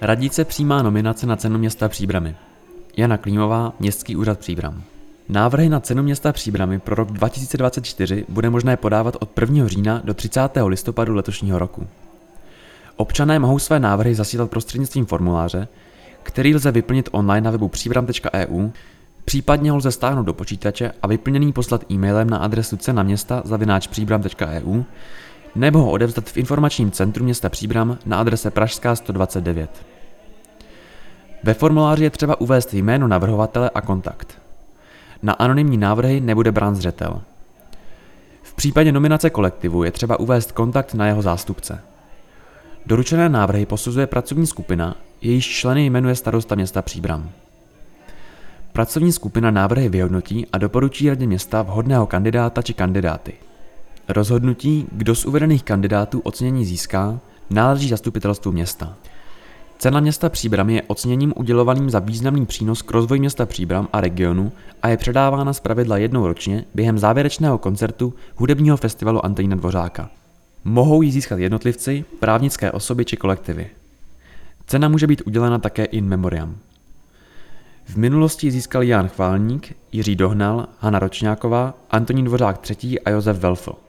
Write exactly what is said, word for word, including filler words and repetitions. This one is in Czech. Radnice přijímá nominace na cenu města Příbramy. Jana Klímová, Městský úřad Příbram. Návrhy na cenu města Příbramy pro rok dva tisíce dvacet čtyři bude možné podávat od prvního října do třicátého listopadu letošního roku. Občané mohou své návrhy zasílat prostřednictvím formuláře, který lze vyplnit online na webu příbram tečka e u, případně ho lze stáhnout do počítače a vyplněný poslat e-mailem na adresu cena města zavináč příbram tečka e u nebo ho odevzdat v informačním centru města Příbram na adrese Pražská sto dvacet devět. Ve formuláři je třeba uvést jméno navrhovatele a kontakt. Na anonymní návrhy nebude brán zřetel. V případě nominace kolektivu je třeba uvést kontakt na jeho zástupce. Doručené návrhy posuzuje pracovní skupina, jejíž členy jmenuje starosta města Příbram. Pracovní skupina návrhy vyhodnotí a doporučí radě města vhodného kandidáta či kandidáty. Rozhodnutí, kdo z uvedených kandidátů ocenění získá, náleží zastupitelstvu města. Cena města Příbram je oceněním udělovaným za významný přínos k rozvoji města Příbram a regionu a je předávána zpravidla jednou ročně během závěrečného koncertu hudebního festivalu Antonína Dvořáka. Mohou ji získat jednotlivci, právnické osoby či kolektivy. Cena může být udělena také in memoriam. V minulosti získal Jan Chválník, Jiří Dohnal, Hana Ročňáková, Antonín Dvořák třetí a Josef Velfo.